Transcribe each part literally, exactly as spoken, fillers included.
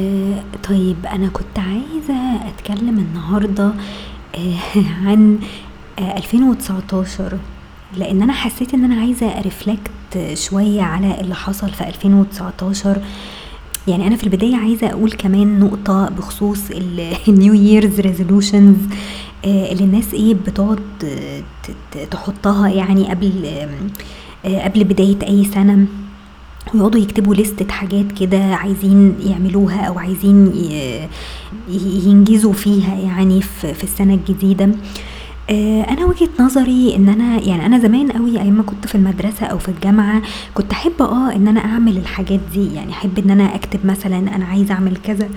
آه طيب أنا كنت عايزة أتكلم النهاردة آه عن آه ألفين وتسعتاشر، لأن أنا حسيت إن أنا عايزة أرفلكت شوية على اللي حصل في ألفين وتسعتاشر. يعني أنا في البداية عايزة أقول كمان نقطة بخصوص النيو ييرز ريزولوشنز اللي الناس إيه بتقعد تحطها يعني قبل آه قبل بداية أي سنة، ويقعدوا يكتبوا لستة حاجات كده عايزين يعملوها او عايزين ينجزوا فيها يعني في السنة الجديدة. انا وجهة نظري ان انا يعني انا زمان قوي ايام ما كنت في المدرسة او في الجامعة كنت احب اه ان انا اعمل الحاجات دي، يعني احب ان انا اكتب مثلا انا عايزة اعمل كذا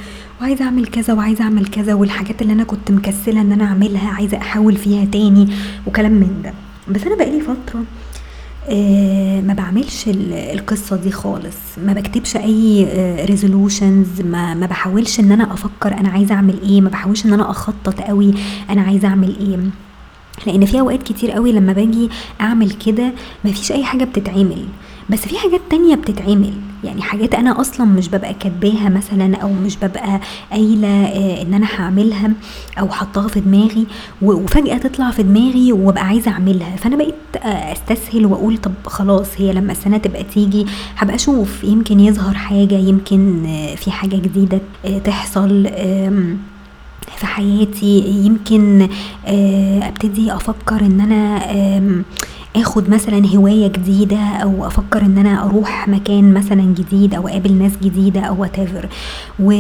وعايزة اعمل كذا وعايزة اعمل كذا، والحاجات اللي انا كنت مكسلة ان انا اعملها عايزة احاول فيها تاني وكلام من ده. بس انا بقالي فترة آه ما بعملش القصة دي خالص، ما بكتبش اي ريزولوشنز، آه ما, ما بحاولش ان انا افكر انا عايزة اعمل ايه، ما بحاولش ان انا اخطط قوي انا عايزة اعمل ايه، لان في اوقات كتير قوي لما باجي اعمل كده مفيش اي حاجة بتتعمل، بس في حاجات تانية بتتعمل، يعني حاجات انا اصلا مش ببقى كاتباها مثلا او مش ببقى قايله ان انا هعملها او حطها في دماغي وفجأة تطلع في دماغي وابقى عايزة اعملها. فانا بقيت استسهل واقول طب خلاص هي لما السنة تبقى تيجي هبقى اشوف، يمكن يظهر حاجة، يمكن في حاجة جديدة تحصل في حياتي، يمكن ابتدي افكر ان انا اخد مثلا هواية جديدة او افكر ان انا اروح مكان مثلا جديد او اقابل ناس جديدة او whatever. و...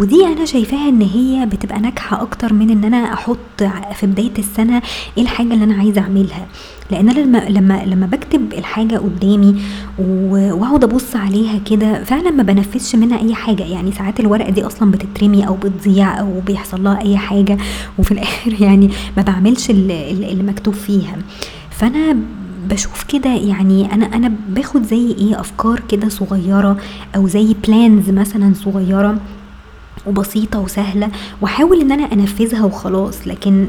ودي انا شايفاها ان هي بتبقى ناجحة اكتر من ان انا احط في بداية السنة ايه الحاجة اللي انا عايزة اعملها، لان انا لما لما, لما بكتب الحاجة قدامي واقعد ابص عليها كده فعلا ما بنفذش منها اي حاجة. يعني ساعات الورقة دي اصلا بتترمي او بتضيع او بيحصل لها اي حاجة، وفي الاخر يعني ما بعملش اللي, اللي مكتوب فيها. فانا بشوف كده يعني انا انا باخد زي ايه افكار كده صغيره او زي بلانز مثلا صغيره وبسيطه وسهله واحاول ان انا انفذها وخلاص، لكن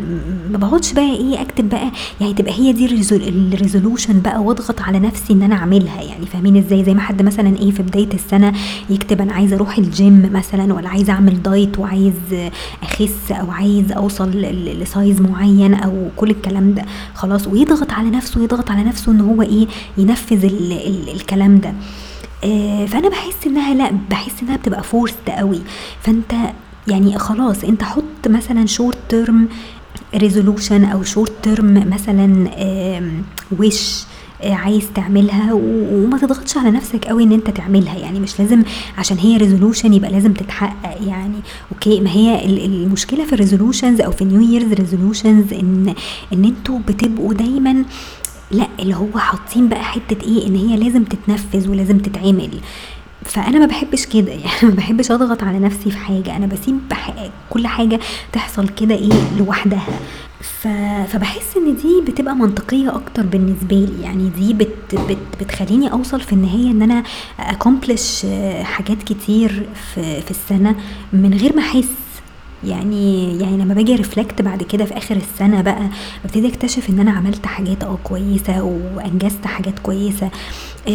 ما بقعدش بقى ايه اكتب بقى يعني تبقى هي دي الريزولوشن بقى واضغط على نفسي ان انا اعملها. يعني فاهمين ازاي؟ زي ما حد مثلا ايه في بدايه السنه يكتب انا عايز اروح الجيم مثلا، ولا عايز اعمل دايت وعايز اخس او عايز اوصل لسايز معين او كل الكلام ده خلاص، ويضغط على نفسه يضغط على نفسه ان هو ايه ينفذ ال ال الكلام ده. فانا بحس انها لا بحس انها بتبقى فورست قوي. فانت يعني خلاص انت حط مثلا شورت تيرم ريزولوشن او شورت تيرم مثلا ويش عايز تعملها وما تضغطش على نفسك قوي ان انت تعملها. يعني مش لازم عشان هي ريزولوشن يبقى لازم تتحقق، يعني اوكي. ما هي المشكله في الريزولوشنز او في نيو ييرز ريزولوشنز ان ان انتوا بتبقوا دايما لا اللي هو حاطين بقى حتة ايه ان هي لازم تتنفذ ولازم تتعمل. فانا ما بحبش كده، يعني ما بحبش اضغط على نفسي في حاجة، انا بسيب كل حاجة تحصل كده ايه لوحدها. ف... فبحس ان دي بتبقى منطقية اكتر بالنسبة لي، يعني دي بت... بت... بتخليني اوصل في النهاية ان انا اكمبلش حاجات كتير في... في السنة من غير ما احس. يعني يعني لما باجي ريفلكت بعد كده في اخر السنه بقى ببتدي اكتشف ان انا عملت حاجات اه كويسه وانجزت حاجات كويسه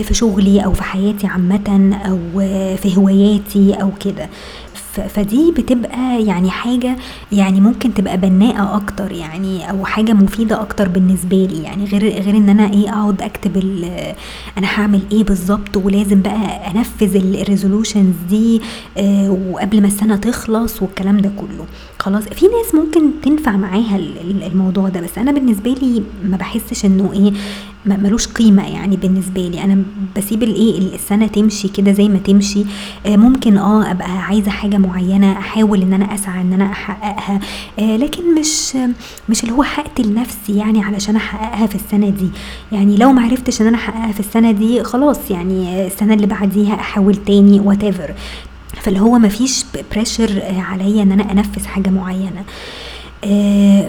في شغلي او في حياتي عامه او في هواياتي او كده. فدي بتبقى يعني حاجه يعني ممكن تبقى بناءه اكتر يعني او حاجه مفيده اكتر بالنسبه لي، يعني غير غير ان انا ايه اقعد اكتب انا هعمل ايه بالظبط ولازم بقى انفذ الريزولوشنز دي وقبل ما السنه تخلص والكلام ده كله. خلاص في ناس ممكن تنفع معاها الموضوع ده، بس انا بالنسبه لي ما بحسش انه ايه ملوش قيمه. يعني بالنسبه لي انا بسيب الايه السنه تمشي كده زي ما تمشي. ممكن اه ابقى عايزه حاجه معينه احاول ان انا اسعى ان انا احققها، لكن مش مش اللي هو هقتل نفسي يعني علشان احققها في السنه دي. يعني لو ما عرفتش ان انا احققها في السنه دي خلاص يعني السنه اللي بعديها احاول تاني whatever. فاللي هو مفيش بريشر عليا ان انا انفذ حاجه معينه.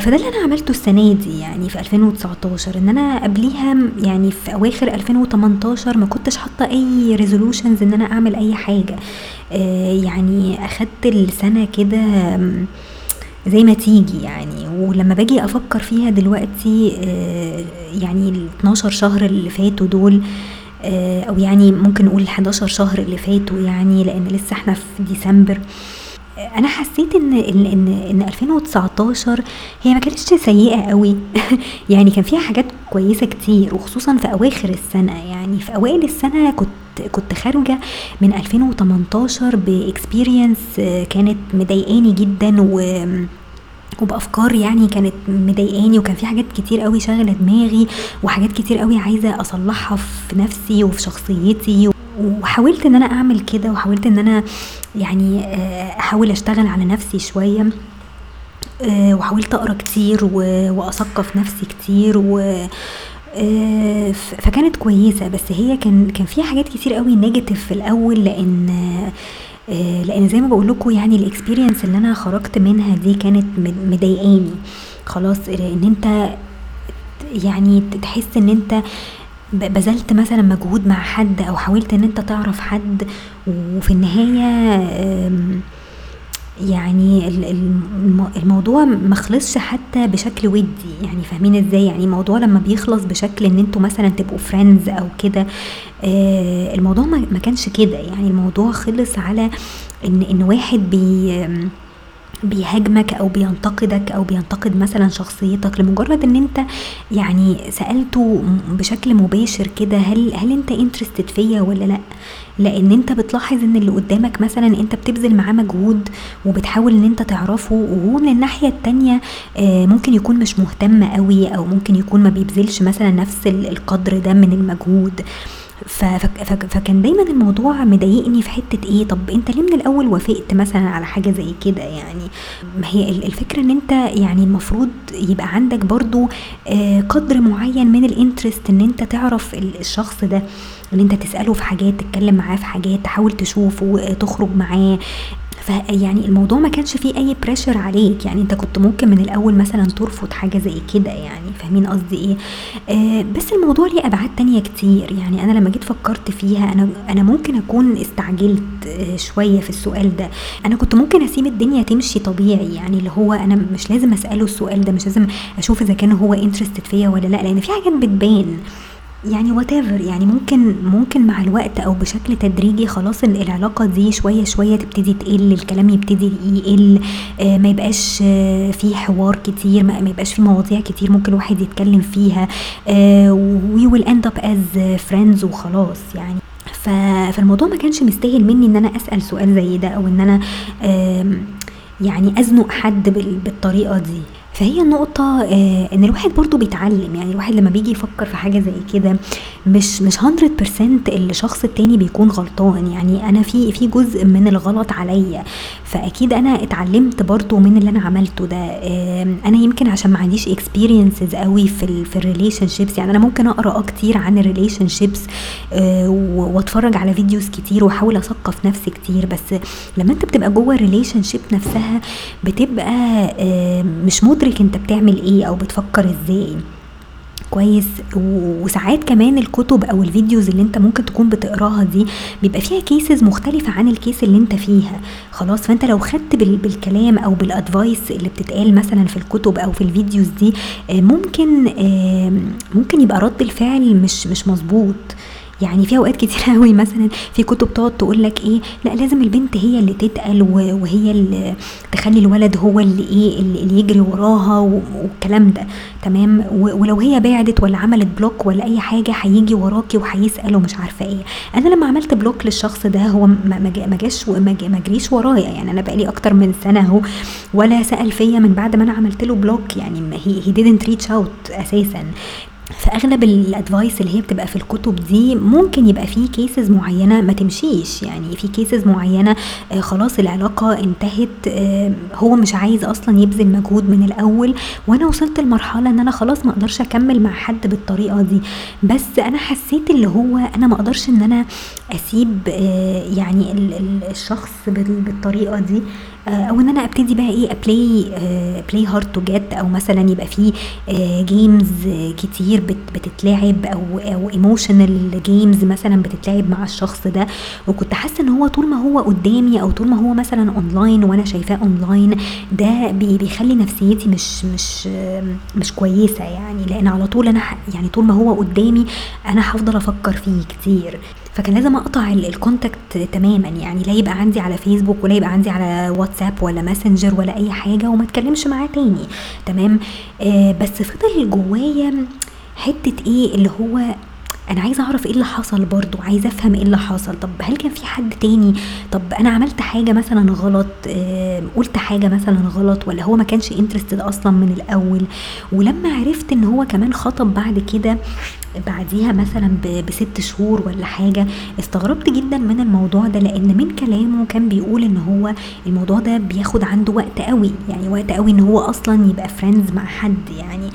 فده اللي انا عملته السنه دي يعني في ألفين وتسعتاشر. ان انا قبليها يعني في اواخر ألفين وتمنتاشر ما كنتش حاطه اي ريزولوشنز ان انا اعمل اي حاجه، يعني اخدت السنه كده زي ما تيجي. يعني ولما باجي افكر فيها دلوقتي يعني ال اتناشر شهر اللي فاتوا دول آه او يعني ممكن نقول الحداشر شهر اللي فاتوا، يعني لان لسه احنا في ديسمبر. انا حسيت ان ان ان ألفين وتسعتاشر هي ما كانتش سيئه قوي يعني كان فيها حاجات كويسه كتير، وخصوصا في اواخر السنه. يعني في اوائل السنه كنت كنت خارجه من ألفين وتمنتاشر باكسبيرينس كانت مضايقاني جدا، و وبأفكار يعني كانت مضايقاني، وكان في حاجات كتير قوي شاغله دماغي، وحاجات كتير قوي عايزه اصلحها في نفسي وفي شخصيتي. وحاولت ان انا اعمل كده، وحاولت ان انا يعني احاول اشتغل على نفسي شويه، وحاولت اقرا كتير واثقف نفسي كتير، و فكانت كويسه. بس هي كان كان فيها حاجات كتير قوي نيجاتيف في الاول، لان لان زي ما بقول لكم يعني الاكسبيرينس اللي انا خرجت منها دي كانت مضايقاني خلاص. ان انت يعني تحس ان انت بذلت مثلا مجهود مع حد، او حاولت ان انت تعرف حد، وفي النهايه يعني الموضوع ما خلصش حتى بشكل ودي. يعني فاهمين ازاي؟ يعني الموضوع لما بيخلص بشكل ان انتوا مثلا تبقوا فريندز او كده، الموضوع ما كانش كده. يعني الموضوع خلص على ان ان واحد بي بيهاجمك او بينتقدك او بينتقد مثلا شخصيتك، لمجرد ان انت يعني سألته بشكل مباشر كده هل هل انت انترستد فيا ولا لا. لان انت بتلاحظ ان اللي قدامك مثلا انت بتبذل معاه مجهود وبتحاول ان انت تعرفه، وهو من الناحية التانية ممكن يكون مش مهتم قوي، او ممكن يكون ما بيبذلش مثلا نفس القدر ده من المجهود. فكان دايما الموضوع مضايقني في حتة ايه، طب انت ليه من الاول وافقت مثلا على حاجة زي كده؟ يعني ما هي الفكرة ان انت يعني المفروض يبقى عندك برضو قدر معين من الانترست، ان انت تعرف الشخص ده، ان انت تسأله في حاجات، تتكلم معاه في حاجات، تحاول تشوفه، تخرج معاه. فيعني الموضوع ما كانش فيه اي بريشر عليك، يعني انت كنت ممكن من الاول مثلا ترفض حاجة زي كده. يعني فاهمين قصدي ايه؟ آه بس الموضوع ليه ابعاد تانية كتير. يعني انا لما جيت فكرت فيها انا انا ممكن اكون استعجلت آه شوية في السؤال ده. انا كنت ممكن اسيب الدنيا تمشي طبيعي، يعني اللي هو انا مش لازم اسأله السؤال ده، مش لازم اشوف اذا كان هو انترستد فيا ولا لا، لان في حاجات بتبان يعني whatever. يعني ممكن ممكن مع الوقت او بشكل تدريجي خلاص العلاقه دي شويه شويه تبتدي تقل، الكلام يبتدي يقل، آه ما يبقاش آه في حوار كتير، ما يبقاش في مواضيع كتير ممكن الواحد يتكلم فيها، آه we will end up as friends وخلاص. يعني فالموضوع ما كانش مستاهل مني ان انا اسال سؤال زي ده، او ان انا آه يعني ازنق حد بالطريقه دي. فهي النقطة آه ان الواحد برضو بيتعلم. يعني الواحد لما بيجي يفكر في حاجة زي كده مش مش مية بالمية الشخص التاني بيكون غلطان. يعني انا في في جزء من الغلط عليا، فاكيد انا اتعلمت برضو من اللي انا عملته ده. آه انا يمكن عشان ما عنديش اكسبيرينسز قوي في في الريليشن شيبس، يعني انا ممكن اقرا كتير عن الريليشن شيبس آه واتفرج على فيديوز كتير واحاول اثقف نفسي كتير. بس لما انت بتبقى جوه الريليشن شيب نفسها بتبقى آه مش مدرك انت بتعمل ايه او بتفكر ازاي كويس. وساعات كمان الكتب او الفيديوز اللي انت ممكن تكون بتقراها دي بيبقى فيها كيسز مختلفة عن الكيس اللي انت فيها خلاص. فانت لو خدت بالكلام او بالادفايس اللي بتتقال مثلا في الكتب او في الفيديوز دي ممكن ممكن يبقى رد الفعل مش مش مظبوط. يعني في اوقات كتير قوي مثلا في كتب تقعد تقول لك ايه، لا لازم البنت هي اللي تتقل، وهي اللي تخلي الولد هو اللي ايه اللي يجري وراها والكلام ده، تمام؟ ولو هي بعدت ولا عملت بلوك ولا اي حاجه هيجي وراكي وهيسال ومش عارفه ايه. انا لما عملت بلوك للشخص ده هو ما جاش وما جريش ورايا، يعني انا بقالي اكتر من سنه اهو ولا سال فيا من بعد ما انا عملت له بلوك. يعني he didn't reach out اساسا. فاغلب الادفايس اللي هي بتبقى في الكتب دي ممكن يبقى فيه كيسز معينه ما تمشيش، يعني في كيسز معينه خلاص العلاقه انتهت، هو مش عايز اصلا يبذل مجهود من الاول، وانا وصلت لمرحله ان انا خلاص ما اقدرش اكمل مع حد بالطريقه دي. بس انا حسيت اللي هو انا ما اقدرش ان انا اسيب يعني الشخص بالطريقه دي، او ان انا ابتدي بقى ايه بلاي بلاي هارد تو جيت، او مثلا يبقى فيه جيمز كتير كتير بت- بتتلعب او او ايموشنال جيمز مثلا بتتلعب مع الشخص ده، وكنت حاسه ان هو طول ما هو قدامي او طول ما هو مثلا اونلاين وانا شايفاه اونلاين ده بي- بيخلي نفسيتي مش مش مش كويسه يعني، لان على طول انا ح- يعني طول ما هو قدامي انا هفضل افكر فيه كتير. فكان لازم اقطع الكونتاكت تماما، يعني لا يبقى عندي على فيسبوك ولا يبقى عندي على واتساب ولا ماسنجر ولا اي حاجه، وما اتكلمش معاه تاني. تمام. آه بس فضل جوايا حته ايه اللي هو انا عايزه اعرف ايه اللي حصل، برضو عايزه افهم ايه اللي حصل. طب هل كان في حد تاني؟ طب انا عملت حاجه مثلا غلط؟ آه قلت حاجه مثلا غلط؟ ولا هو ما كانش انترستد اصلا من الاول؟ ولما عرفت ان هو كمان خطب بعد كده بعديها مثلا بست شهور ولا حاجة، استغربت جدا من الموضوع ده، لان من كلامه كان بيقول ان هو الموضوع ده بياخد عنده وقت قوي، يعني وقت قوي ان هو اصلا يبقى فريندز مع حد يعني.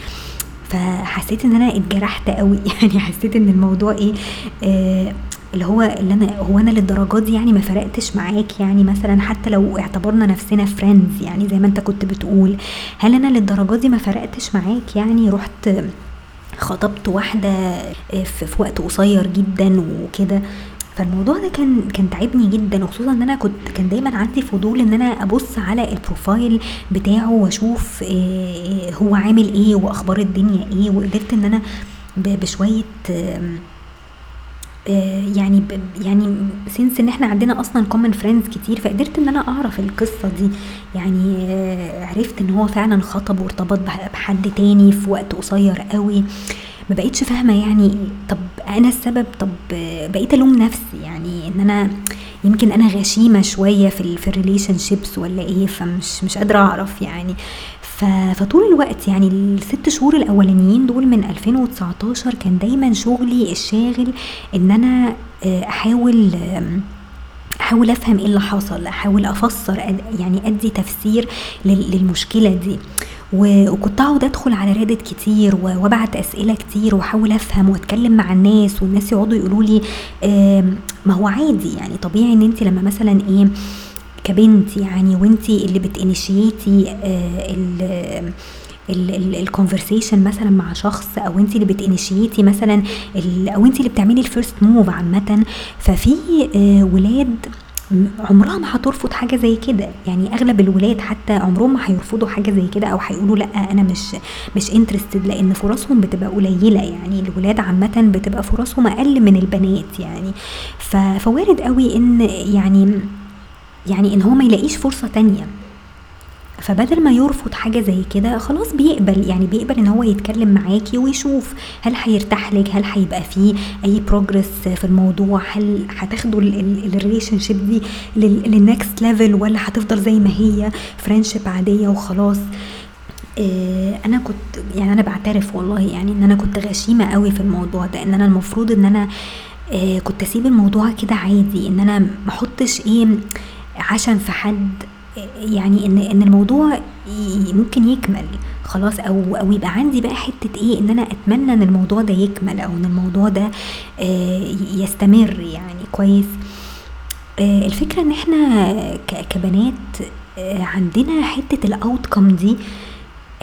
فحسيت ان انا اتجرحت قوي يعني، حسيت ان الموضوع ايه آه اللي هو اللي انا هو انا للدرجه دي يعني ما فرقتش معاك يعني، مثلا حتى لو اعتبرنا نفسنا فريندز يعني زي ما انت كنت بتقول، هل انا للدرجه دي ما فرقتش معاك يعني؟ رحت خطبت واحدة في وقت قصير جدا وكده. فالموضوع ده كان كان تعبني جدا، وخصوصا ان انا كنت كان دايما عندي فضول ان انا ابص على البروفايل بتاعه واشوف إيه هو عامل ايه واخبار الدنيا ايه. وقدرت ان انا بشوية يعني يعني سنس ان احنا عندنا اصلا common friends كتير، فقدرت ان انا اعرف القصة دي يعني. عرفت ان هو فعلا خطب وارتبط بحد تاني في وقت قصير قوي. ما بقيتش فاهمة يعني طب انا السبب؟ طب بقيت الوم نفسي يعني ان انا يمكن انا غشيمة شوية في ال في الريليشن شيبس ولا ايه، فمش مش قادرة اعرف يعني. فطول الوقت يعني الست شهور الاولانيين دول من ألفين وتسعتاشر كان دايما شغلي الشاغل ان انا احاول احاول افهم ايه اللي حصل، احاول افسر يعني ادي تفسير للمشكله دي. وكنت اقعد ادخل على ريدت كتير وابعت اسئله كتير واحاول افهم واتكلم مع الناس، والناس يقعدوا يقولوا لي ما هو عادي يعني طبيعي ان انت لما مثلا ايه كبنت يعني وانتي اللي بتانيشيتي ال الكونفرسيشن مثلا مع شخص، او انتي اللي بتانيشيتي مثلا او انتي اللي بتعملي الفيرست موف عامه، ففي ولاد عمرها ما هترفض حاجه زي كده يعني. اغلب الولاد حتى عمرهم ما هيرفضوا حاجه زي كده، او هيقولوا لا انا مش مش انترستد، لان فرصهم بتبقى قليله يعني. الولاد عامه بتبقى فرصهم اقل من البنات يعني، فوارد قوي ان يعني يعني ان هو ما يلاقيش فرصة تانية. فبدل ما يرفض حاجة زي كده خلاص بيقبل يعني، بيقبل ان هو يتكلم معاكي ويشوف هل هيرتاح لك، هل هيبقى فيه اي بروجرس في الموضوع، هل هتاخدوا الريليشن شيب دي للنكست ليفل ولا هتفضل زي ما هي فريندشيب عادية وخلاص. انا كنت يعني انا بعترف والله يعني ان انا كنت غشيمة قوي في الموضوع ده، ان انا المفروض ان انا كنت اسيب الموضوع كده عادي، ان انا محطش ايه عشان في حد يعني، ان ان الموضوع ممكن يكمل خلاص، او او يبقى عندي بقى حته ايه ان انا اتمنى ان الموضوع ده يكمل او ان الموضوع ده يستمر يعني كويس. الفكره ان احنا كبنات عندنا حته الاوتكم دي،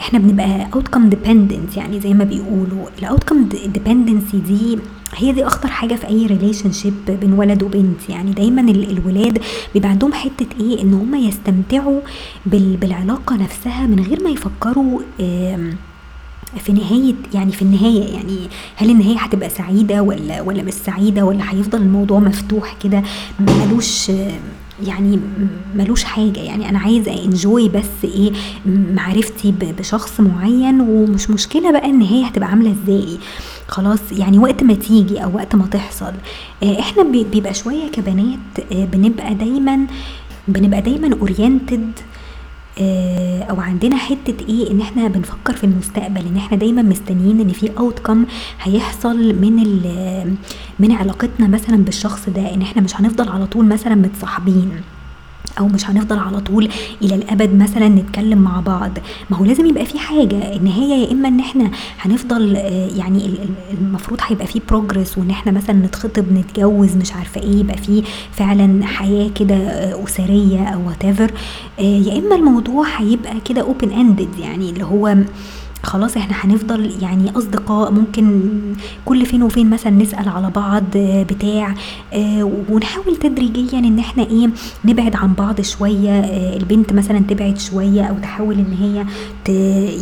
احنا بنبقى outcome dependent يعني زي ما بيقولوا. outcome dependency دي هي دي اخطر حاجه في اي ريليشن شيب بين ولد وبنت يعني. دايما الولاد بيبقى عندهم حته ايه ان هم يستمتعوا بالعلاقه نفسها من غير ما يفكروا في نهايه يعني في النهايه يعني هل النهايه هتبقى سعيده ولا ولا مش سعيده، ولا هيفضل الموضوع مفتوح كده ملوش يعني ملوش حاجة يعني. انا عايزة انجوي بس ايه معرفتي بشخص معين، ومش مشكلة بقى ان هي هتبقى عاملة ازاي خلاص يعني، وقت ما تيجي او وقت ما تحصل. احنا بيبقى شوية كبنات بنبقى دايما بنبقى دايما اورينتد، او عندنا حته ايه ان احنا بنفكر في المستقبل، ان احنا دايما مستنيين ان في اوتكم هيحصل من من علاقتنا مثلا بالشخص ده، ان احنا مش هنفضل على طول مثلا متصاحبين، او مش هنفضل على طول الى الابد مثلا نتكلم مع بعض. ما هو لازم يبقى في حاجه ان هي يا اما ان احنا هنفضل يعني المفروض هيبقى في بروجرس، وان احنا مثلا نتخطب نتجوز مش عارفه ايه، يبقى في فعلا حياه كده اسريه او whatever، يا اما الموضوع هيبقى كده open ended يعني اللي هو خلاص احنا هنفضل يعني اصدقاء، ممكن كل فين وفين مثلا نسأل على بعض بتاع آه، ونحاول تدريجيا ان احنا ايه نبعد عن بعض شوية. آه، البنت مثلا تبعد شوية او تحاول ان هي ت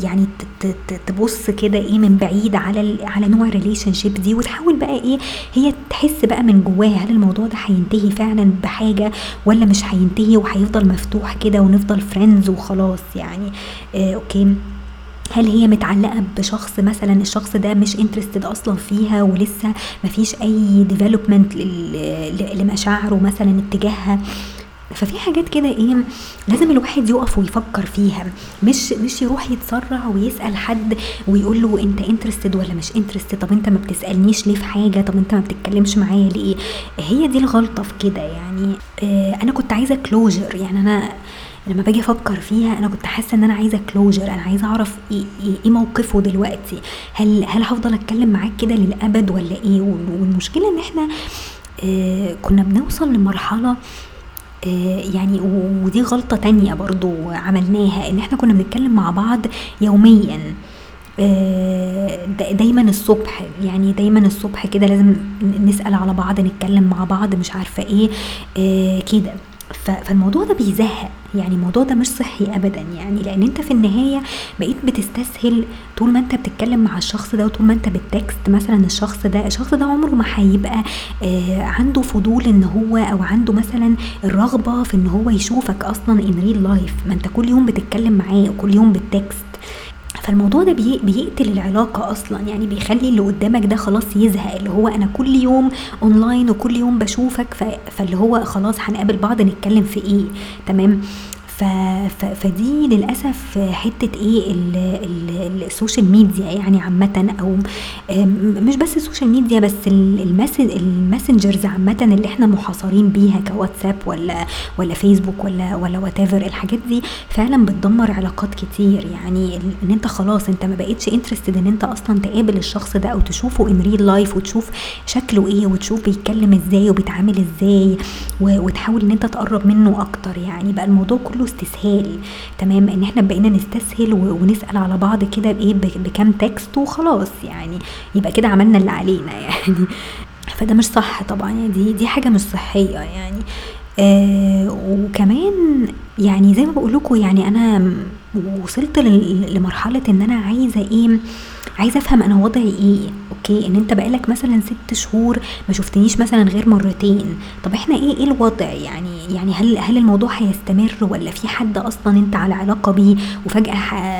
يعني ت- ت- ت- تبص كده ايه من بعيد على ال- على نوع الريليشن شيب دي، وتحاول بقى ايه هي تحس بقى من جواها هل الموضوع ده هينتهي فعلا بحاجة ولا مش هينتهي وهيفضل مفتوح كده ونفضل فريندز وخلاص يعني. آه، اوكي، هل هي متعلقة بشخص مثلا الشخص ده مش انترستد اصلا فيها ولسه مفيش اي ديفلوبمنت لمشاعره مثلا اتجاهها. ففي حاجات كده ايه لازم الواحد يقف ويفكر فيها، مش مش يروح يتسرع ويسأل حد ويقول له انت انترستد ولا مش انترستد، طب انت ما بتسألنيش ليه في حاجة، طب انت ما بتتكلمش معايا ليه. هي دي الغلطة في كده يعني. اه انا كنت عايزة كلوجر يعني، انا لما باجي افكر فيها انا كنت حاسه ان انا عايزه كلوجر، انا عايزه اعرف ايه, إيه, إيه موقفه دلوقتي، هل هل هفضل اتكلم معاك كده للابد ولا ايه. والمشكله ان احنا آه كنا بنوصل لمرحله آه يعني، ودي غلطه تانية برضو عملناها، ان احنا كنا بنتكلم مع بعض يوميا، دايما الصبح يعني، دايما الصبح كده لازم نسأل على بعض، نتكلم مع بعض، مش عارفه ايه آه كده. فالموضوع ده بيزهق يعني، الموضوع ده مش صحي ابدا يعني، لان انت في النهاية بقيت بتستسهل. طول ما انت بتتكلم مع الشخص ده وطول ما انت بالتكست مثلا، الشخص ده الشخص ده عمره ما هيبقى آه عنده فضول ان هو او عنده مثلا الرغبة في ان هو يشوفك اصلا in real life، ما انت كل يوم بتتكلم معاه وكل يوم بالتكست. فالموضوع ده بيقتل العلاقة اصلا يعني، بيخلي اللي قدامك ده خلاص يزهق، اللي هو انا كل يوم اونلاين وكل يوم بشوفك، فاللي هو خلاص هنقابل بعض نتكلم في ايه، تمام. ف... ف... فدي للأسف حتة ايه ال... ال... السوشيال ميديا يعني عامة، او مش بس السوشيال ميديا بس المس... المسنجرز عامة اللي احنا محاصرين بيها كواتساب ولا ولا فيسبوك ولا ولا واتيفر. الحاجات دي فعلا بتدمر علاقات كتير يعني، ان انت خلاص انت ما بقيتش انترستد ان انت اصلا تقابل الشخص ده او تشوفه ان ريل لايف وتشوف شكله ايه وتشوف بيتكلم ازاي وبيتعامل ازاي و... وتحاول ان انت تقرب منه اكتر يعني. بقى الموضوع كله استسهال، تمام، ان احنا بقينا نستسهل ونسأل على بعض كده بايه بكام تكست وخلاص يعني، يبقى كده عملنا اللي علينا يعني. فده مش صح طبعا، دي دي حاجة مش صحية يعني. آه وكمان يعني زي ما بقول لكم يعني، انا وصلت لمرحلة ان انا عايزة ايه عايزة افهم انا وضعي ايه. اوكي، ان انت بقالك مثلا ست شهور ما شفتنيش مثلا غير مرتين، طب احنا ايه ايه الوضع يعني يعني هل هل الموضوع هيستمر ولا في حد اصلا انت على علاقة بيه وفجأة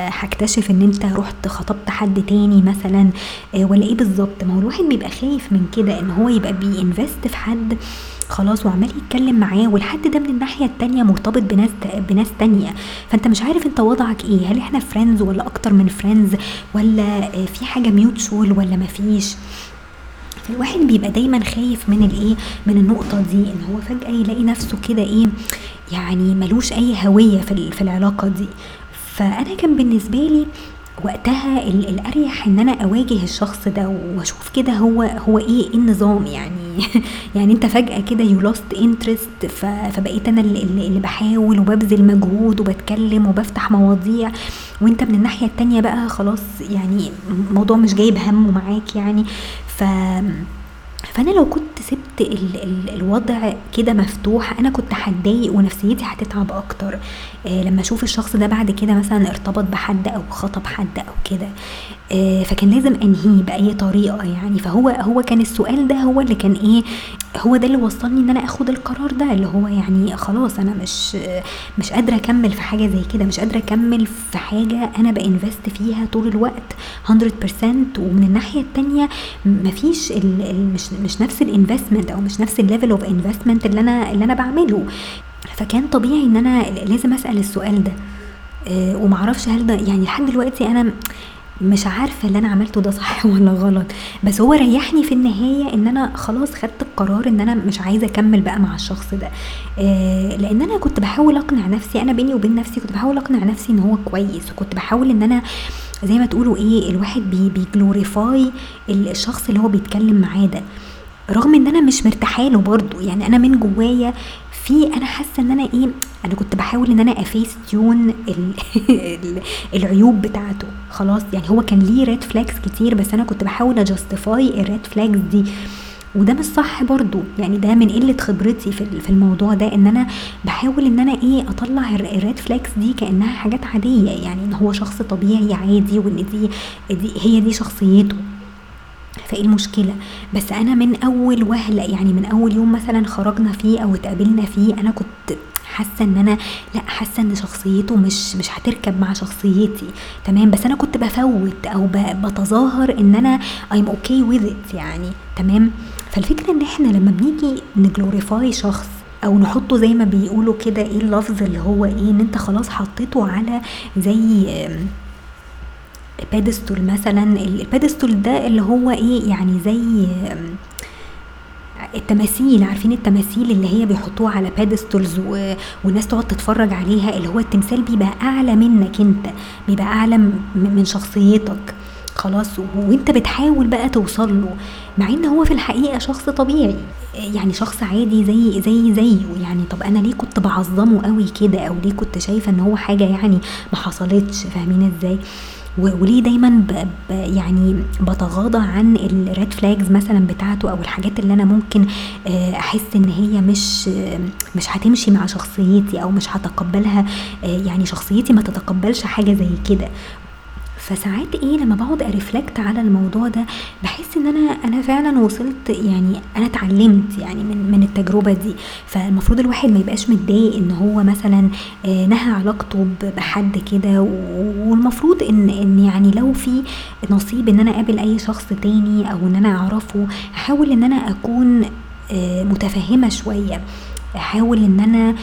هكتشف ان انت رحت خطبت حد تاني مثلا ولا ايه بالظبط. ما هو الواحد بيبقى خايف من كده، ان هو يبقى بينفست في حد خلاص وعمال يتكلم معاه، والحد ده من الناحية التانية مرتبط بناس بناس تانية، فانت مش عارف انت وضعك ايه، هل احنا فريندز ولا اكتر من فريندز ولا في حاجة ميوتشول ولا مفيش. فالواحد بيبقى دايما خايف من الايه من النقطة دي، ان هو فجأة يلاقي نفسه كده ايه يعني ملوش اي هوية في العلاقة دي. فانا كان بالنسبة لي وقتها الاريح ان انا اواجه الشخص ده واشوف كده هو هو ايه النظام يعني. يعني انت فجأة كده you lost interest، فبقيت انا اللي بحاول وببذل مجهود وبتكلم وبفتح مواضيع، وانت من الناحية التانية بقى خلاص يعني موضوع مش جايب همه معاك يعني. ف فانا لو كنت سبت ال ال الوضع كده مفتوح انا كنت هتضايق ونفسيتي هتتعب اكتر آه لما اشوف الشخص ده بعد كده مثلا ارتبط بحد او خطب حد او كده. آه فكان لازم انهيه باي طريقه يعني. فهو هو كان السؤال ده هو اللي كان ايه هو ده اللي وصلني ان انا اخد القرار ده، اللي هو يعني خلاص انا مش مش قادره اكمل في حاجه زي كده، مش قادره اكمل في حاجه انا بانفست فيها طول الوقت مية بالمية، ومن الناحيه التانية مفيش ال ال مش مش نفس الانفستمنت او مش نفس الليفل اوف انفستمنت اللي انا اللي انا بعمله. فكان طبيعي ان انا لازم اسال السؤال ده. أه ومعرفش هل ده يعني لحد دلوقتي انا مش عارفه اللي انا عملته ده صح ولا غلط، بس هو ريحني في النهايه ان انا خلاص خدت القرار ان انا مش عايزه اكمل بقى مع الشخص ده. آه لان انا كنت بحاول اقنع نفسي، انا بيني وبين نفسي كنت بحاول اقنع نفسي ان هو كويس، وكنت بحاول ان انا زي ما تقولوا ايه الواحد بي بيجلوريفاي الشخص اللي هو بيتكلم معاه ده، رغم ان انا مش مرتاحه له برضو يعني. انا من جوايا في انا حاسه ان انا ايه انا كنت بحاول ان انا افيس تيون ال... ال... العيوب بتاعته خلاص. يعني هو كان ليه ريد فلاكس كتير بس انا كنت بحاول اجاستيفاي الريد فلاكس دي، وده مش صح برضو. يعني ده من قله خبرتي في الموضوع ده، ان انا بحاول ان انا ايه اطلع الريد فلاكس دي كانها حاجات عاديه، يعني ان هو شخص طبيعي عادي وان دي, دي هي دي شخصيته، فايه المشكله؟ بس انا من اول وهله، يعني من اول يوم مثلا خرجنا فيه او اتقابلنا فيه، انا كنت حاسه ان انا لا حاسه ان شخصيته مش مش هتركب مع شخصيتي تمام. بس انا كنت بفوت او بتظاهر ان انا I'm okay with it يعني تمام. فالفكره ان احنا لما بنيجي نجلوريفاي شخص او نحطه زي ما بيقولوا كده ايه اللفظ اللي هو ايه ان انت خلاص حطيته على زي بادستول مثلا، البادستول ده اللي هو ايه يعني زي التماثيل، عارفين التماثيل اللي هي بيحطوها على بادستولز و... والناس تقعد تتفرج عليها، اللي هو التمثال بيبقى اعلى منك انت، بيبقى اعلى من شخصيتك خلاص، وانت بتحاول بقى توصل له، مع ان هو في الحقيقه شخص طبيعي يعني شخص عادي زي زي زيه. يعني طب انا ليه كنت بعظمه قوي كده، او ليه كنت شايفه ان هو حاجه يعني ما حصلتش، فاهمين ازاي؟ وليه دايما ب ب يعني بتغاضى عن الريد فلاجز مثلا بتاعته، او الحاجات اللي انا ممكن احس ان هي مش مش هتمشي مع شخصيتي او مش هتقبلها، يعني شخصيتي ما تتقبلش حاجه زي كده. فساعات ايه لما بقعد ارفلكت على الموضوع ده بحس ان انا انا فعلا وصلت، يعني انا اتعلمت يعني من من التجربه دي. فالمفروض الواحد ما يبقاش متضايق ان هو مثلا نهى علاقته بحد كده، والمفروض ان ان يعني لو في نصيب ان انا اقابل اي شخص تاني او ان انا اعرفه احاول ان انا اكون متفهمه شويه، احاول ان انا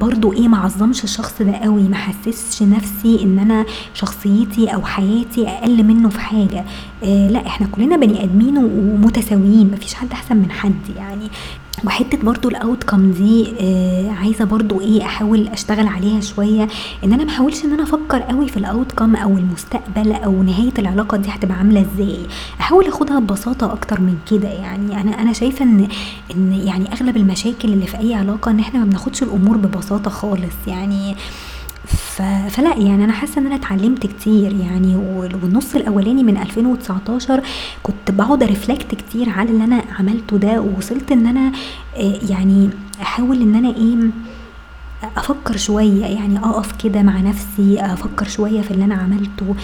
برضو ايه معظمش الشخص ده قوي، ما حسسش نفسي ان انا شخصيتي او حياتي اقل منه في حاجه. آه لا احنا كلنا بني ادمين ومتساويين، مفيش حد احسن من حد يعني. وحته برضو الاوتكم دي آه عايزه برضو ايه احاول اشتغل عليها شويه، ان انا محاولش ان انا افكر قوي في الاوتكم او المستقبل او نهايه العلاقه دي هتبقى عامله ازاي، احاول اخدها ببساطه اكتر من كده. يعني انا انا شايفه ان ان يعني اغلب المشاكل اللي في اي علاقه ان احنا ما بناخدش الامور ببساطه خالص يعني. فلا يعني انا حاسه ان انا اتعلمت كتير يعني. والنص الاولاني من ألفين وتسعتاشر كنت بقعد ريفلكت كتير على اللي انا عملته ده، ووصلت ان انا يعني احاول ان انا ايه افكر شويه، يعني اقف كده مع نفسي افكر شويه في اللي انا عملته،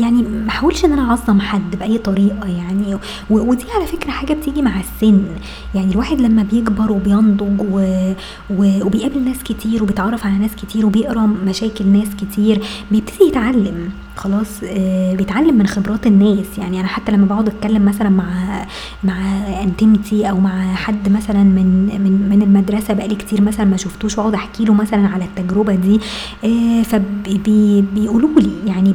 يعني ما احاولش ان انا اعظم حد باي طريقه يعني. ودي على فكره حاجه بتيجي مع السن، يعني الواحد لما بيكبر وبينضج وبيقابل ناس كتير وبيتعرف على ناس كتير وبيقرا مشاكل ناس كتير بيبتدي يتعلم خلاص، بيتعلم من خبرات الناس. يعني انا حتى لما بقعد اتكلم مثلا مع مع انتمتي او مع حد مثلا من من من المدرسه بقالي كتير مثلا ما شفتوش، واقعد احكي له مثلا على التجربه دي، فبيقولوا لي يعني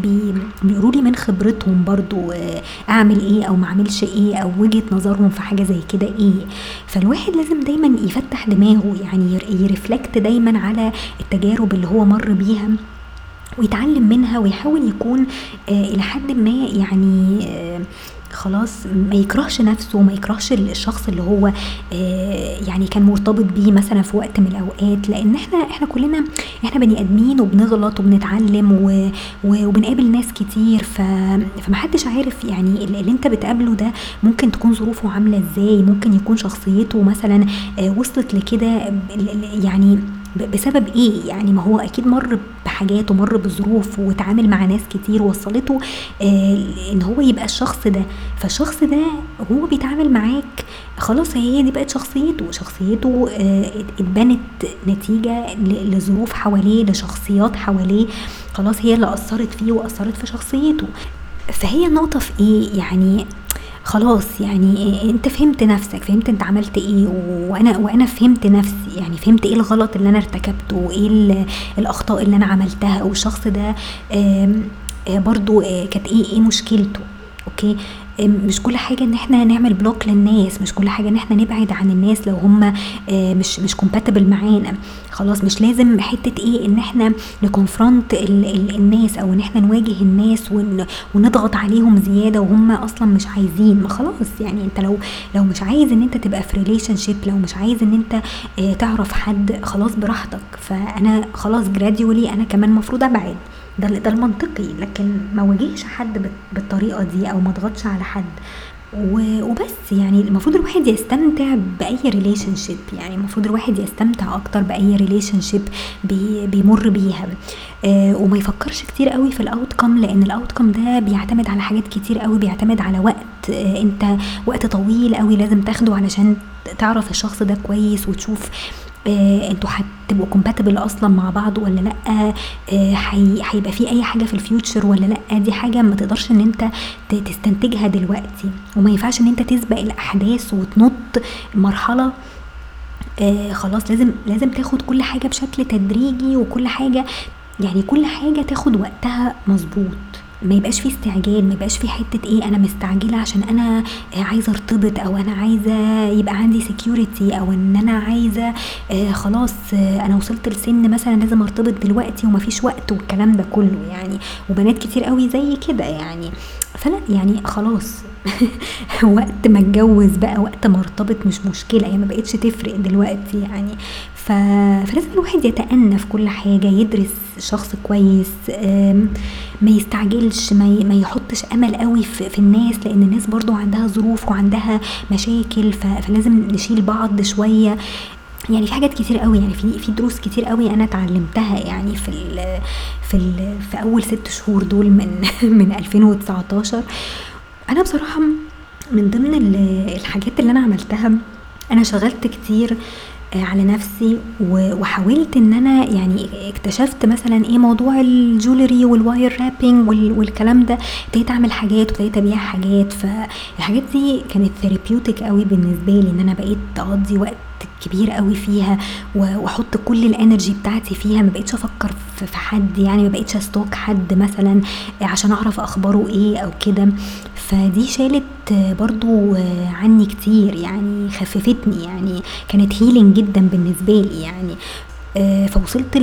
بيقولوا لي من خبرتهم برضو اعمل ايه او ما اعملش ايه، او وجهه نظرهم في حاجه زي كده ايه. فالواحد لازم دايما يفتح دماغه، يعني يرفلكت دايما على التجارب اللي هو مر بيها ويتعلم منها، ويحاول يكون الى حد ما يعني خلاص ما يكرهش نفسه وما يكرهش الشخص اللي هو يعني كان مرتبط بيه مثلا في وقت من الاوقات. لان احنا احنا كلنا احنا بني ادمين وبنغلط وبنتعلم وبنقابل ناس كتير، فمحدش عارف يعني اللي انت بتقابله ده ممكن تكون ظروفه عامله ازاي، ممكن يكون شخصيته مثلا وصلت لكده يعني بسبب ايه. يعني ما هو اكيد مر بحاجات ومر بظروف وتعامل مع ناس كتير وصلته آه ان هو يبقى الشخص ده. فالشخص ده هو بيتعامل معاك خلاص، هي دي بقت شخصيته شخصيته آه اتبنت نتيجة لظروف حواليه لشخصيات حواليه، خلاص هي اللي اثرت فيه واثرت في شخصيته. فهي النقطة في ايه يعني خلاص، يعني انت فهمت نفسك، فهمت انت عملت ايه، وانا وانا فهمت نفسي، يعني فهمت ايه الغلط اللي انا ارتكبته وايه الاخطاء اللي انا عملتها، والشخص ده برضو كانت ايه ايه مشكلته اوكي. مش كل حاجه ان احنا نعمل بلوك للناس، مش كل حاجه ان احنا نبعد عن الناس لو هم مش مش كومباتبل معانا. خلاص مش لازم حته ايه ان احنا نكونفرونت الناس او ان احنا نواجه الناس ونضغط عليهم زياده وهم اصلا مش عايزين. خلاص يعني انت لو لو مش عايز ان انت تبقى في ريليشن شيب، لو مش عايز ان انت تعرف حد، خلاص براحتك. فانا خلاص جراديولي انا كمان مفروض ابعد، ده ده المنطقي. لكن ما واجهش حد بالطريقه دي او ما اضغطش على حد وبس. يعني المفروض الواحد يستمتع باي ريليشن شيب، يعني المفروض الواحد يستمتع اكتر باي ريليشن شيب بي بيمر بيها، آه وما يفكرش كتير قوي في الاوتكم، لان الاوتكم ده بيعتمد على حاجات كتير قوي. بيعتمد على وقت، آه انت وقت طويل قوي لازم تاخده علشان تعرف الشخص ده كويس وتشوف آه انتوا هتبقوا كومباتبل اصلا مع بعض ولا لا، هيبقى آه في اي حاجه في الفيوتشر ولا لا. دي حاجه ما تقدرش ان انت تستنتجها دلوقتي، وما ينفعش ان انت تسبق الاحداث وتنط مرحله. آه خلاص لازم لازم تاخد كل حاجه بشكل تدريجي، وكل حاجه يعني كل حاجه تاخد وقتها مظبوط. ما يبقاش فيه استعجال، ما يبقاش فيه حتة ايه انا مستعجلة عشان انا عايزة ارتبط، او انا عايزة يبقى عندي سيكيورتي، او ان انا عايزة آه خلاص آه انا وصلت لسن مثلا لازم ارتبط دلوقتي وما فيش وقت والكلام ده كله. يعني وبنات كتير قوي زي كده يعني، فلا يعني خلاص وقت ما اتجوز بقى، وقت ما ارتبط مش مشكلة، يعني ما بقتش تفرق دلوقتي يعني. ف... فلازم الواحد يتأنى في كل حاجة، يدرس شخص كويس، ما يستعجلش، ما يحطش امل قوي في الناس، لان الناس برضو عندها ظروف وعندها مشاكل. ف... فلازم نشيل بعض شوية. يعني في حاجات كتير قوي، يعني في في دروس كتير قوي انا اتعلمتها يعني في ال... في ال... في اول ست شهور دول من من ألفين وتسعتاشر. انا بصراحة من ضمن الحاجات اللي انا عملتها، انا شغلت كتير على نفسي وحاولت ان انا يعني اكتشفت مثلا ايه موضوع الجولري والواير رابينج والكلام ده، ابتديت اعمل حاجات وابتديت ابيع حاجات. فالحاجات دي كانت ثيرابيوتيك قوي بالنسبه لي، ان انا بقيت اقضي وقت كبير قوي فيها واحط كل الانرجي بتاعتي فيها. ما بقيتش افكر في حد، يعني ما بقيتش استوك حد مثلا عشان اعرف اخباره ايه او كده. فدي شالت برضو عني كتير يعني، خففتني يعني، كانت هيلينج جدا بالنسبه لي يعني. فوصلت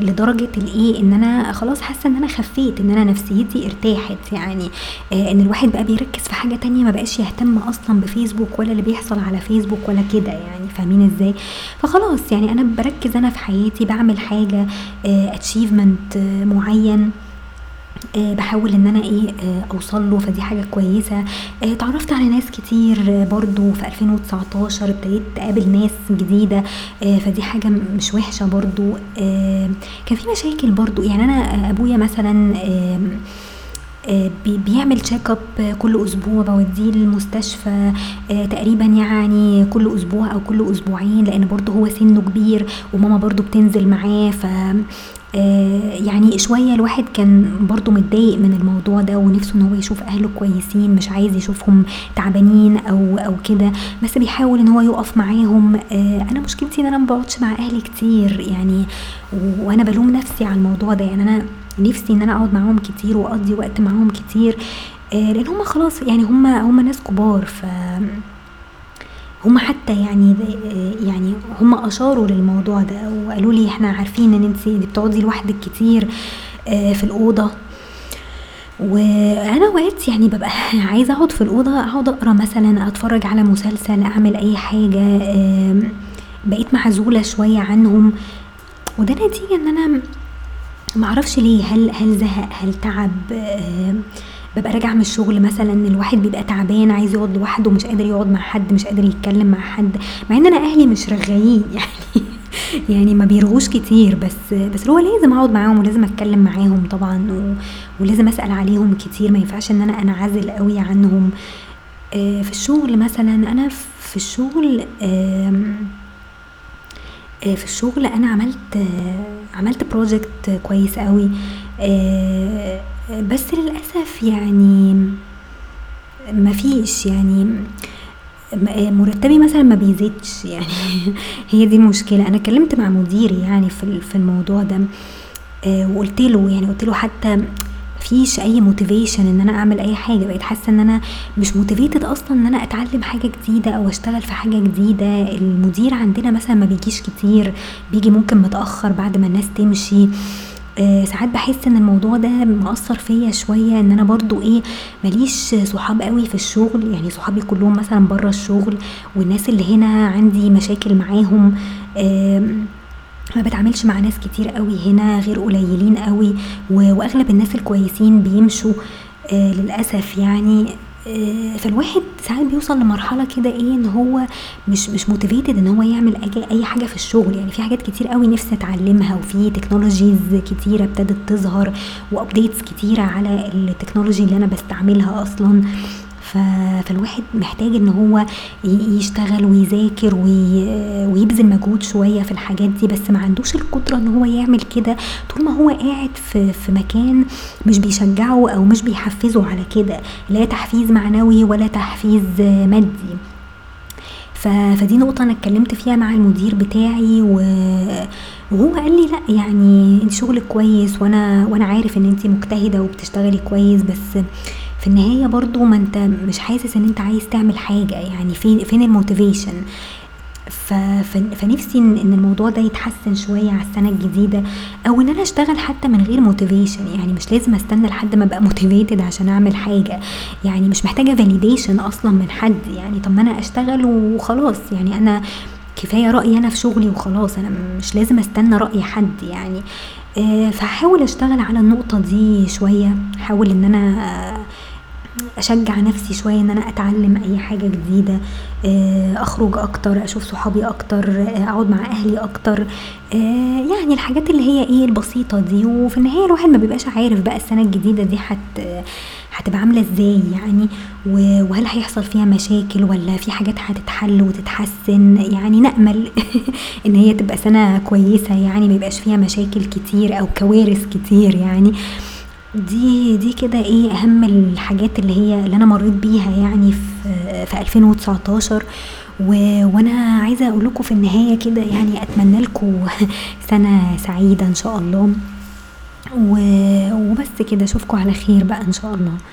لدرجه الايه ان انا خلاص حاسه ان انا خفيت، ان انا نفسيتي ارتاحت يعني، ان الواحد بقى بيركز في حاجه تانية، ما بقاش يهتم اصلا بفيسبوك ولا اللي بيحصل على فيسبوك ولا كده يعني. فاهمين ازاي؟ فخلاص يعني انا بركز انا في حياتي، بعمل حاجه اتشيفمنت معين بحاول ان انا ايه اوصل له. فدي حاجه كويسه. اتعرفت على ناس كتير برضو في ألفين وتسعتاشر، ابتديت اقابل ناس جديده، فدي حاجه مش وحشه برضو. كان في مشاكل برضو، يعني انا ابويا مثلا بيعمل تشيك اب كل اسبوع، بوديه المستشفى تقريبا يعني كل اسبوع او كل اسبوعين، لان برضو هو سنه كبير وماما برضو بتنزل معاه. ف يعني شوية الواحد كان برضو متضايق من الموضوع ده، ونفسه ان هو يشوف اهله كويسين، مش عايز يشوفهم تعبانين او او كده، بس بيحاول ان هو يقف معاهم. انا مشكلتي ان انا ما بقعدش مع اهلي كتير يعني، وانا بلوم نفسي على الموضوع ده. يعني انا نفسي ان انا اقعد معاهم كتير واقضي وقت معاهم كتير، لان هم خلاص يعني هم هم ناس كبار. ف هم حتى يعني يعني هم اشاروا للموضوع ده وقالوا لي احنا عارفين ان انت بتقعدي لوحدك كتير في الاوضه، وانا وقت يعني ببقى عايزه اقعد في الاوضه، اقعد اقرا مثلا، اتفرج على مسلسل، اعمل اي حاجه. بقيت معزوله شويه عنهم، وده نتيجه ان انا معرفش ليه. هل هل زهق، هل تعب، ببقى راجع من الشغل مثلا، الواحد بيبقى تعبان عايز يقعد لوحده، مش قادر يقعد مع حد، مش قادر يتكلم مع حد، مع ان انا اهلي مش رغايين يعني يعني ما بيرغوش كتير، بس بس هو لازم اقعد معاهم ولازم اتكلم معاهم طبعا، ولازم اسال عليهم كتير. ما ينفعش ان انا انعزل قوي عنهم. في الشغل مثلا، انا في الشغل في الشغل انا عملت عملت بروجكت كويس قوي، بس للأسف يعني ما فيش يعني مرتبي مثلا ما بيزيدش يعني هي دي المشكلة. انا كلمت مع مديري يعني في في الموضوع ده، وقلت له يعني قلت له حتى فيش اي موتيفيشن ان انا اعمل اي حاجه. بقيت حاسه ان انا مش موتيفيتد اصلا ان انا اتعلم حاجه جديده او اشتغل في حاجه جديده. المدير عندنا مثلا ما بيجيش كتير، بيجي ممكن متاخر بعد ما الناس تمشي. أه ساعات بحس ان الموضوع ده مؤثر فيا شويه، ان انا برضو ايه ماليش صحاب قوي في الشغل، يعني صحابي كلهم مثلا بره الشغل، والناس اللي هنا عندي مشاكل معاهم. أه ما بتعاملش مع ناس كتير قوي هنا، غير قليلين قوي، واغلب الناس الكويسين بيمشوا آه للاسف يعني. آه فالواحد ساعات بيوصل لمرحله كده ايه ان هو مش مش موتيفيتد ان هو يعمل اي حاجه في الشغل. يعني في حاجات كتير قوي نفسي اتعلمها، وفي تكنولوجيز كتيره ابتدت تظهر، وابديتس كتيره على التكنولوجي اللي انا بستعملها اصلا. فالواحد محتاج ان هو يشتغل ويذاكر ويبذل مجهود شوية في الحاجات دي، بس ما عندوش القدرة ان هو يعمل كده طول ما هو قاعد في, في مكان مش بيشجعه او مش بيحفزه على كده، لا تحفيز معنوي ولا تحفيز مادي. فدي نقطة انا اتكلمت فيها مع المدير بتاعي، وهو قال لي لا يعني انت شغلك كويس، وانا وانا عارف ان انت مجتهدة وبتشتغلي كويس، بس في النهاية برضو ما انت مش حاسس ان انت عايز تعمل حاجة، يعني فين فين الموتيفيشن. فنفسي ان الموضوع ده يتحسن شوية على السنة الجديدة، او ان انا اشتغل حتى من غير موتيفيشن، يعني مش لازم استنى لحد ما ابقى موتيفيتد عشان اعمل حاجة، يعني مش محتاجة فاليديشن اصلا من حد. يعني طب ما انا اشتغل وخلاص، يعني انا كفاية رأيي انا في شغلي وخلاص، انا مش لازم استنى رأي حد يعني. فحاول اشتغل على النقطة دي شوية، حاول ان انا اشجع نفسي شوية ان انا اتعلم اي حاجة جديدة، اخرج اكتر، اشوف صحابي اكتر، اقعد مع اهلي اكتر، يعني الحاجات اللي هي ايه البسيطة دي. وفي النهاية الواحد ما بيبقاش عارف بقى السنة الجديدة دي حت هتبقى عاملة ازاي يعني، وهل هيحصل فيها مشاكل ولا في حاجات هتتحل وتتحسن. يعني نأمل ان هي تبقى سنة كويسة، يعني ميبقاش فيها مشاكل كتير او كوارث كتير يعني. دي دي كده ايه اهم الحاجات اللي هي اللي انا مريت بيها يعني في, في ألفين وتسعتاشر. و... وانا عايزة اقول لكم في النهاية كده يعني اتمنى لكم سنة سعيدة ان شاء الله، و... وبس كده اشوفكم على خير بقى ان شاء الله.